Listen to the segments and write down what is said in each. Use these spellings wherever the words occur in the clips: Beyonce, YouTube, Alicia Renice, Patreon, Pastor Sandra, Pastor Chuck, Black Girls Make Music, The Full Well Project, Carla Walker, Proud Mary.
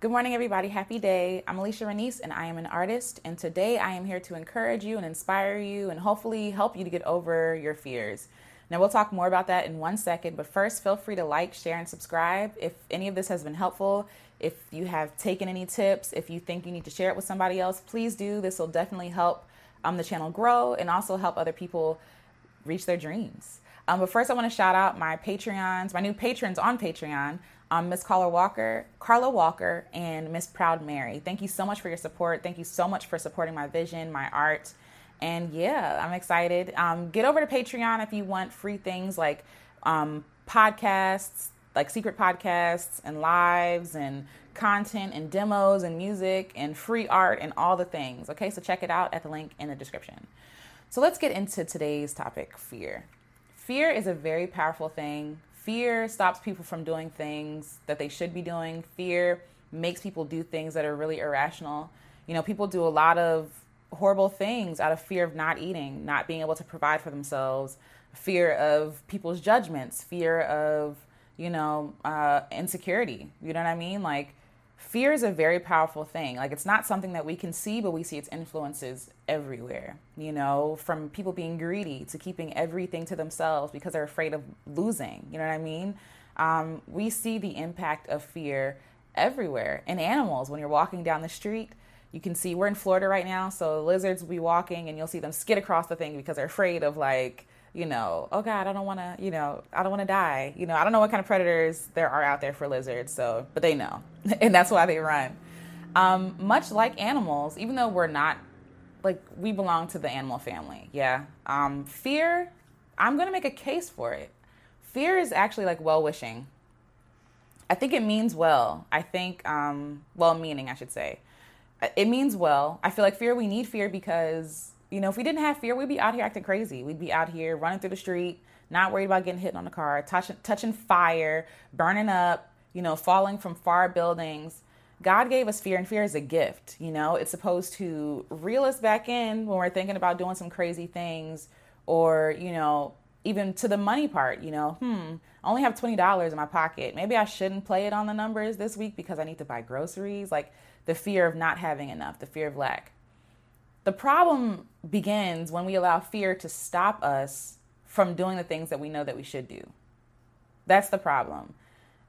Good morning, everybody. Happy day. I'm Alicia Renice, and I am an artist. And today I am here to encourage you and inspire you and hopefully help you to get over your fears. Now, we'll talk more about that in 1 second. But first, feel free to like, share, and subscribe if any of this has been helpful. If you have taken any tips, if you think you need to share it with somebody else, please do. This will definitely help the channel grow and also help other people reach their dreams. But first, I want to shout out my Patreons, my new patrons on Patreon. Miss Carla Walker, and Miss Proud Mary. Thank you so much for your support. Thank you so much for supporting my vision, my art. And yeah, I'm excited. Get over to Patreon if you want free things like podcasts, like secret podcasts and lives and content and demos and music and free art and all the things. Okay, so check it out at the link in the description. So let's get into today's topic, fear. Fear is a very powerful thing. Fear stops people from doing things that they should be doing. Fear makes people do things that are really irrational. You know, people do a lot of horrible things out of fear of not eating, not being able to provide for themselves, fear of people's judgments, fear of, insecurity. You know what I mean? Like, fear is a very powerful thing. Like, it's not something that we can see, but we see its influences everywhere, you know, from people being greedy to keeping everything to themselves because they're afraid of losing. You know what I mean? We see the impact of fear everywhere. In animals, when you're walking down the street, you can see, we're in Florida right now, so lizards will be walking and you'll see them skid across the thing because they're afraid of, like, you know, oh God, I don't want to die. You know, I don't know what kind of predators there are out there for lizards. So, but they know, and that's why they run. Much like animals, even though we're not, like, we belong to the animal family. Yeah. Fear, I'm going to make a case for it. Fear is actually like well-wishing. I think it means well. I think, well-meaning, I should say. It means well. I feel like fear, we need fear because, you know, if we didn't have fear, we'd be out here acting crazy. We'd be out here running through the street, not worried about getting hit on the car, touching fire, burning up, you know, falling from far buildings. God gave us fear, and fear is a gift. You know, it's supposed to reel us back in when we're thinking about doing some crazy things, or, you know, even to the money part, you know, I only have $20 in my pocket. Maybe I shouldn't play it on the numbers this week because I need to buy groceries. Like, the fear of not having enough, the fear of lack. The problem begins when we allow fear to stop us from doing the things that we know that we should do. That's the problem.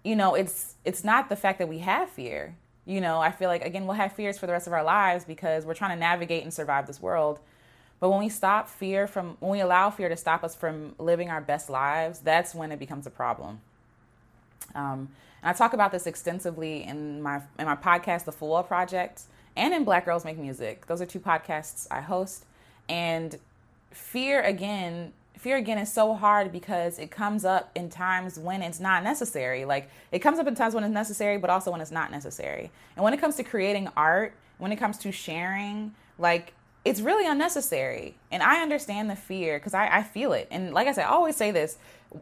You know, it's not the fact that we have fear. You know, I feel like, again, we'll have fears for the rest of our lives because we're trying to navigate and survive this world. But when we allow fear to stop us from living our best lives, that's when it becomes a problem. And I talk about this extensively in my podcast, The Full Well Project, and in Black Girls Make Music. Those are two podcasts I host. And fear again is so hard because it comes up in times when it's not necessary. Like, it comes up in times when it's necessary, but also when it's not necessary. And when it comes to creating art, when it comes to sharing, like, it's really unnecessary. And I understand the fear because I feel it. And like I said, I always say this.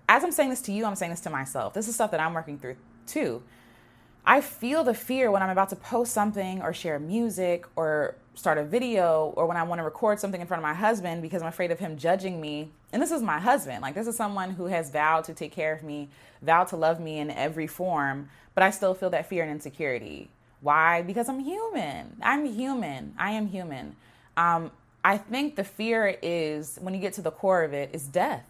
As I'm saying this to you, I'm saying this to myself. This is stuff that I'm working through too. I feel the fear when I'm about to post something or share music or start a video, or when I want to record something in front of my husband because I'm afraid of him judging me. And this is my husband. Like, this is someone who has vowed to take care of me, vowed to love me in every form, but I still feel that fear and insecurity. Why? Because I'm human. I am human. I think the fear is, when you get to the core of it, is death.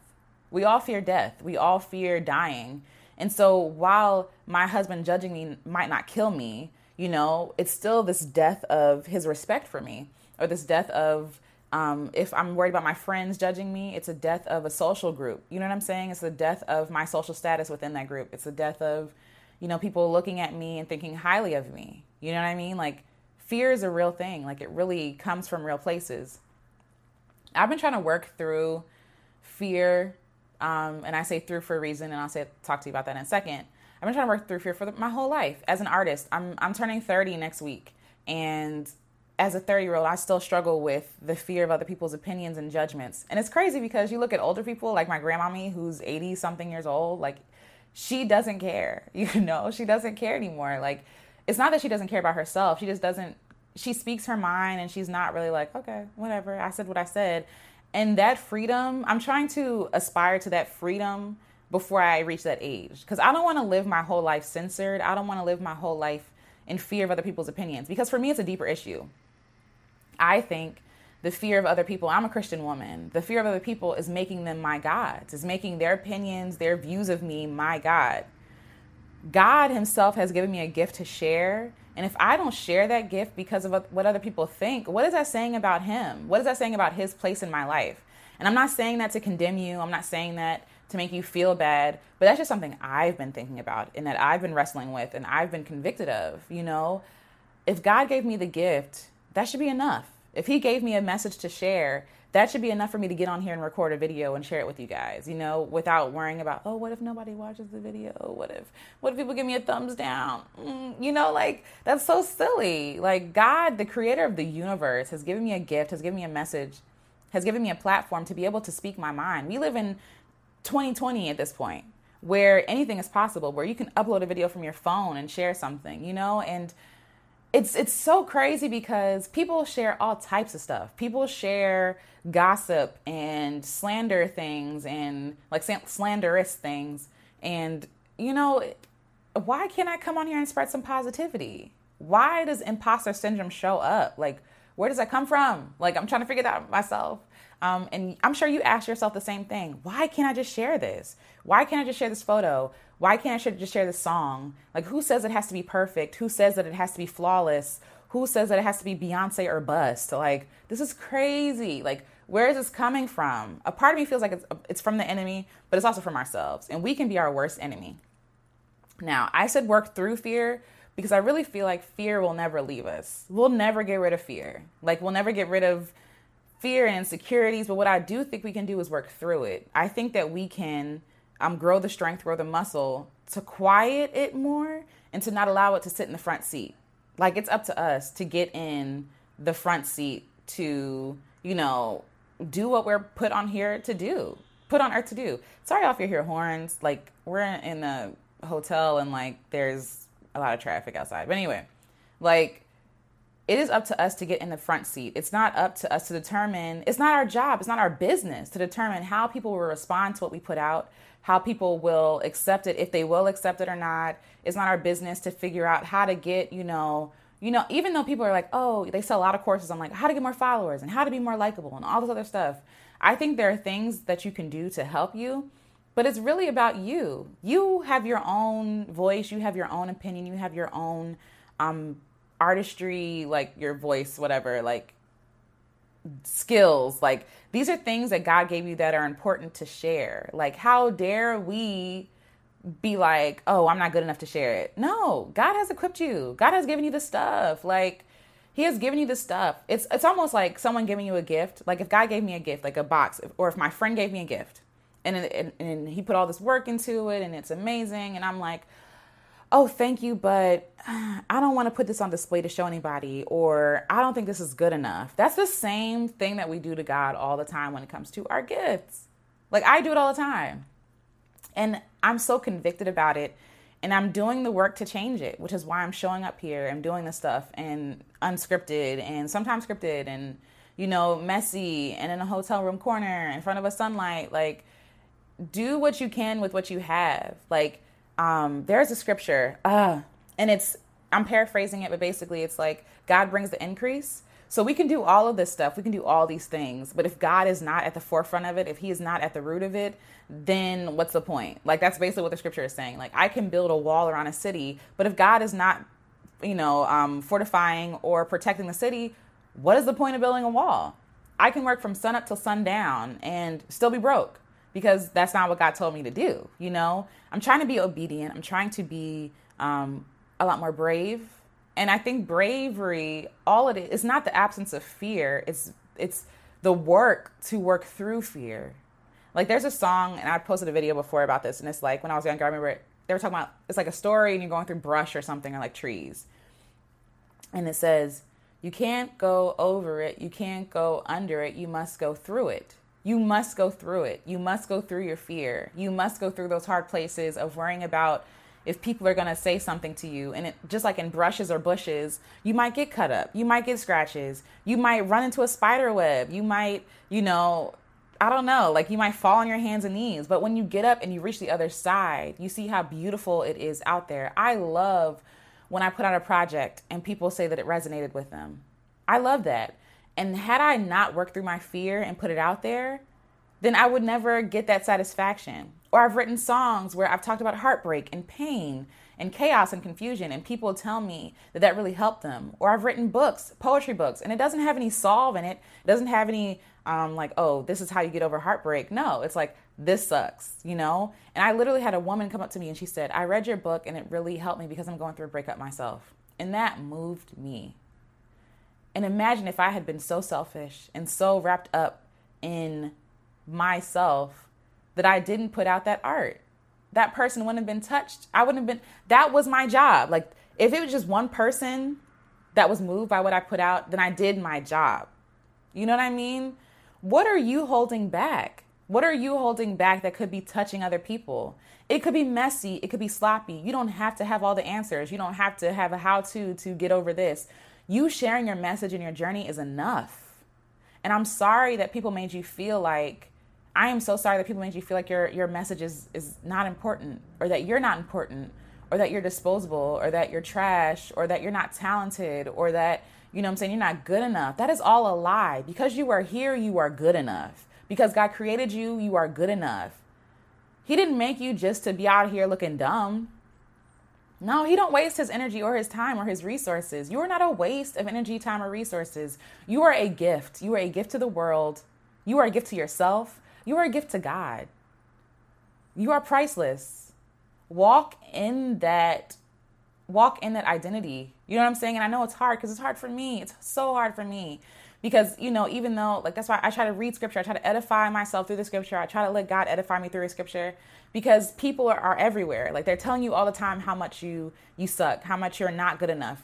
We all fear death. We all fear dying. And so while my husband judging me might not kill me, you know, it's still this death of his respect for me, or this death of, if I'm worried about my friends judging me, it's a death of a social group. You know what I'm saying? It's the death of my social status within that group. It's the death of, you know, people looking at me and thinking highly of me. You know what I mean? Like, fear is a real thing. Like, it really comes from real places. I've been trying to work through fear. And I say through for a reason, and I'll talk to you about that in a second. I've been trying to work through fear for my whole life. As an artist, I'm turning 30 next week. And as a 30-year-old, I still struggle with the fear of other people's opinions and judgments. And it's crazy because you look at older people, like my grandmommy, who's 80-something years old, like, she doesn't care, you know? She doesn't care anymore. Like, it's not that she doesn't care about herself. She speaks her mind, and she's not really like, okay, whatever, I said what I said. And that freedom, I'm trying to aspire to that freedom before I reach that age. Because I don't want to live my whole life censored. I don't want to live my whole life and fear of other people's opinions. Because for me, it's a deeper issue. I think the fear of other people, I'm a Christian woman, the fear of other people is making them my gods. It's making their opinions, their views of me, my God. God himself has given me a gift to share. And if I don't share that gift because of what other people think, what is that saying about him? What is that saying about his place in my life? And I'm not saying that to condemn you. I'm not saying that to make you feel bad. But that's just something I've been thinking about and that I've been wrestling with and I've been convicted of. You know, if God gave me the gift, that should be enough. If he gave me a message to share, that should be enough for me to get on here and record a video and share it with you guys, you know, without worrying about, oh, what if nobody watches the video? What if people give me a thumbs down? You know, like, that's so silly. Like, God, the creator of the universe, has given me a gift, has given me a message, has given me a platform to be able to speak my mind. We live in 2020 at this point, where anything is possible, where you can upload a video from your phone and share something, you know, and it's so crazy because people share all types of stuff. People share gossip and slander things and like slanderous things. And, you know, why can't I come on here and spread some positivity? Why does imposter syndrome show up? Like, where does that come from? Like, I'm trying to figure that out myself. And I'm sure you ask yourself the same thing. Why can't I just share this? Why can't I just share this photo? Why can't I just share this song? Like, who says it has to be perfect? Who says that it has to be flawless? Who says that it has to be Beyonce or bust? Like, this is crazy. Like, where is this coming from? A part of me feels like it's from the enemy, but it's also from ourselves. And we can be our worst enemy. Now, I said work through fear because I really feel like fear will never leave us. We'll never get rid of fear. Like, we'll never get rid of fear and insecurities, but what I do think we can do is work through it. I think that we can grow the strength, grow the muscle to quiet it more and to not allow it to sit in the front seat. Like, it's up to us to get in the front seat to, you know, do what we're put on here to do, put on earth to do. Sorry if you hear horns. Like, we're in a hotel and like there's a lot of traffic outside. But anyway, like, it is up to us to get in the front seat. It's not up to us to determine, it's not our job, it's not our business to determine how people will respond to what we put out, how people will accept it, if they will accept it or not. It's not our business to figure out how to get, you know, even though people are like, oh, they sell a lot of courses on like how to get more followers and how to be more likable and all this other stuff. I think there are things that you can do to help you, but it's really about you. You have your own voice, you have your own opinion, you have your own artistry, like your voice, whatever, like skills, like these are things that God gave you that are important to share. Like, how dare we be like, oh, I'm not good enough to share it. No, God has equipped you. God has given you the stuff. Like, he has given you the stuff. It's almost like someone giving you a gift. Like, if God gave me a gift, like a box, or if my friend gave me a gift and he put all this work into it and it's amazing. And I'm like, oh, thank you, but I don't want to put this on display to show anybody, or I don't think this is good enough. That's the same thing that we do to God all the time when it comes to our gifts. Like, I do it all the time. And I'm so convicted about it. And I'm doing the work to change it, which is why I'm showing up here. I'm doing this stuff and unscripted and sometimes scripted and, you know, messy and in a hotel room corner in front of a sunlight. Like, do what you can with what you have. Like, there's a scripture, and I'm paraphrasing it, but basically it's like God brings the increase. So we can do all of this stuff. We can do all these things. But if God is not at the forefront of it, if he is not at the root of it, then what's the point? Like, that's basically what the scripture is saying. Like, I can build a wall around a city, but if God is not, you know, fortifying or protecting the city, what is the point of building a wall? I can work from sunup till sundown and still be broke, because that's not what God told me to do. You know, I'm trying to be obedient. I'm trying to be a lot more brave. And I think bravery, all it is not the absence of fear. It's the work to work through fear. Like, there's a song, and I posted a video before about this. And it's like, when I was younger, I remember they were talking about, it's like a story and you're going through brush or something, or like trees. And it says, you can't go over it. You can't go under it. You must go through it. You must go through it. You must go through your fear. You must go through those hard places of worrying about if people are going to say something to you. And it, just like in brushes or bushes, you might get cut up. You might get scratches. You might run into a spider web. You might, you know, I don't know, like you might fall on your hands and knees. But when you get up and you reach the other side, you see how beautiful it is out there. I love when I put out a project and people say that it resonated with them. I love that. And had I not worked through my fear and put it out there, then I would never get that satisfaction. Or I've written songs where I've talked about heartbreak and pain and chaos and confusion, and people tell me that that really helped them. Or I've written books, poetry books, and it doesn't have any solve in it. It doesn't have any like, oh, this is how you get over heartbreak. No, it's like, this sucks, you know? And I literally had a woman come up to me and she said, I read your book and it really helped me because I'm going through a breakup myself. And that moved me. And imagine if I had been so selfish and so wrapped up in myself that I didn't put out that art. That person wouldn't have been touched. I wouldn't have been, that was my job. Like, if it was just one person that was moved by what I put out, then I did my job. You know what I mean? What are you holding back? What are you holding back that could be touching other people? It could be messy. It could be sloppy. You don't have to have all the answers. You don't have to have a how-to to get over this. You sharing your message and your journey is enough. And I'm sorry that people made you feel like, I am so sorry that people made you feel like your message is not important, or that you're not important, or that you're disposable, or that you're trash, or that you're not talented, or that, you know what I'm saying, you're not good enough. That is all a lie. Because you are here, you are good enough. Because God created you, you are good enough. He didn't make you just to be out here looking dumb. No, he don't waste his energy or his time or his resources. You are not a waste of energy, time, or resources. You are a gift. You are a gift to the world. You are a gift to yourself. You are a gift to God. You are priceless. Walk in that identity. You know what I'm saying? And I know it's hard because it's hard for me. It's so hard for me. Because, you know, even though, like, that's why I try to read scripture. I try to edify myself through the scripture. I try to let God edify me through his scripture, because people are everywhere. Like, they're telling you all the time how much you suck, how much you're not good enough.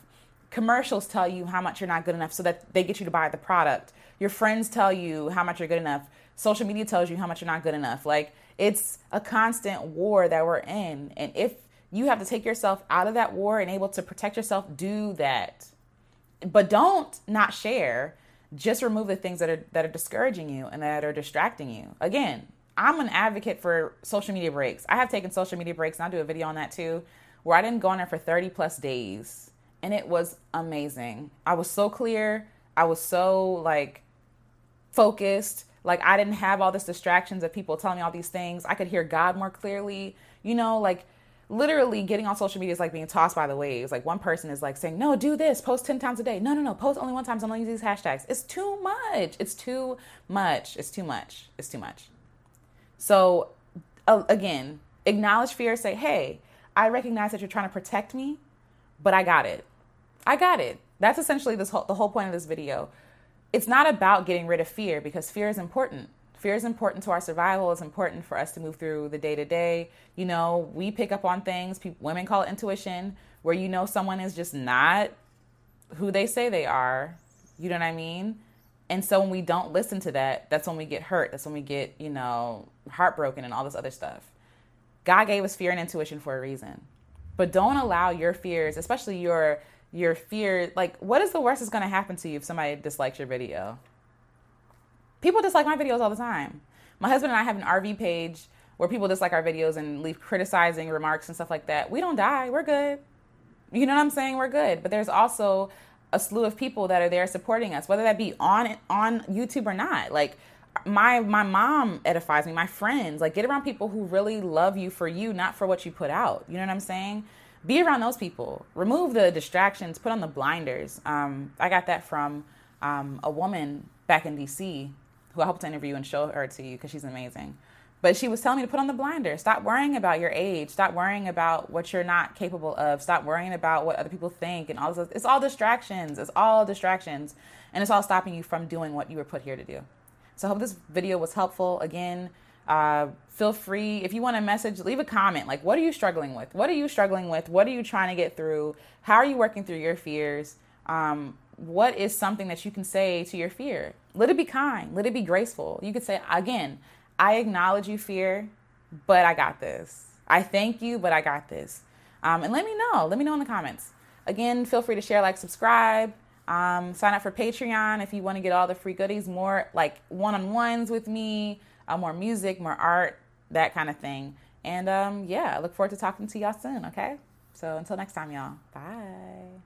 Commercials tell you how much you're not good enough so that they get you to buy the product. Your friends tell you how much you're good enough. Social media tells you how much you're not good enough. Like, it's a constant war that we're in. And if you have to take yourself out of that war and able to protect yourself, do that. But don't not share. Just remove the things that are discouraging you and that are distracting you. Again, I'm an advocate for social media breaks. I have taken social media breaks, and I'll do a video on that too, where I didn't go on there for 30 plus days. And it was amazing. I was so clear. I was so, like, focused. Like, I didn't have all this distractions of people telling me all these things. I could hear God more clearly. You know, like, literally getting on social media is like being tossed by the waves. Like, one person is like saying, no, do this, post 10 times a day. No, post only one time. Don't use these hashtags. It's too much. So again, acknowledge fear. Say, hey, I recognize that you're trying to protect me, but I got it. That's essentially the whole point of this video. It's not about getting rid of fear, because fear is important. Fear is important to our survival. It's important for us to move through the day-to-day. You know, we pick up on things. Women call it intuition, where you know someone is just not who they say they are. You know what I mean? And so when we don't listen to that, that's when we get hurt. That's when we get, you know, heartbroken and all this other stuff. God gave us fear and intuition for a reason. But don't allow your fears, especially your fear. Like, what is the worst that's going to happen to you if somebody dislikes your video? People dislike my videos all the time. My husband and I have an RV page where people dislike our videos and leave criticizing remarks and stuff like that. We don't die. We're good. You know what I'm saying? We're good. But there's also a slew of people that are there supporting us, whether that be on YouTube or not. Like, my mom edifies me. My friends. Like, get around people who really love you for you, not for what you put out. You know what I'm saying? Be around those people. Remove the distractions. Put on the blinders. I got that from a woman back in D.C., who I hope to interview and show her to you, because she's amazing. But she was telling me to put on the blinders. Stop worrying about your age. Stop worrying about what you're not capable of. Stop worrying about what other people think and all this. It's all distractions. And it's all stopping you from doing what you were put here to do. So I hope this video was helpful. Again, feel free. If you want a message, leave a comment. Like, what are you struggling with? What are you struggling with? What are you trying to get through? How are you working through your fears? What is something that you can say to your fear? Let it be kind. Let it be graceful. You could say, again, I acknowledge you, fear, but I got this. I thank you, but I got this. And let me know. Let me know in the comments. Again, feel free to share, like, subscribe. Sign up for Patreon if you want to get all the free goodies, more like one-on-ones with me, more music, more art, that kind of thing. And I look forward to talking to y'all soon, okay? So until next time, y'all. Bye.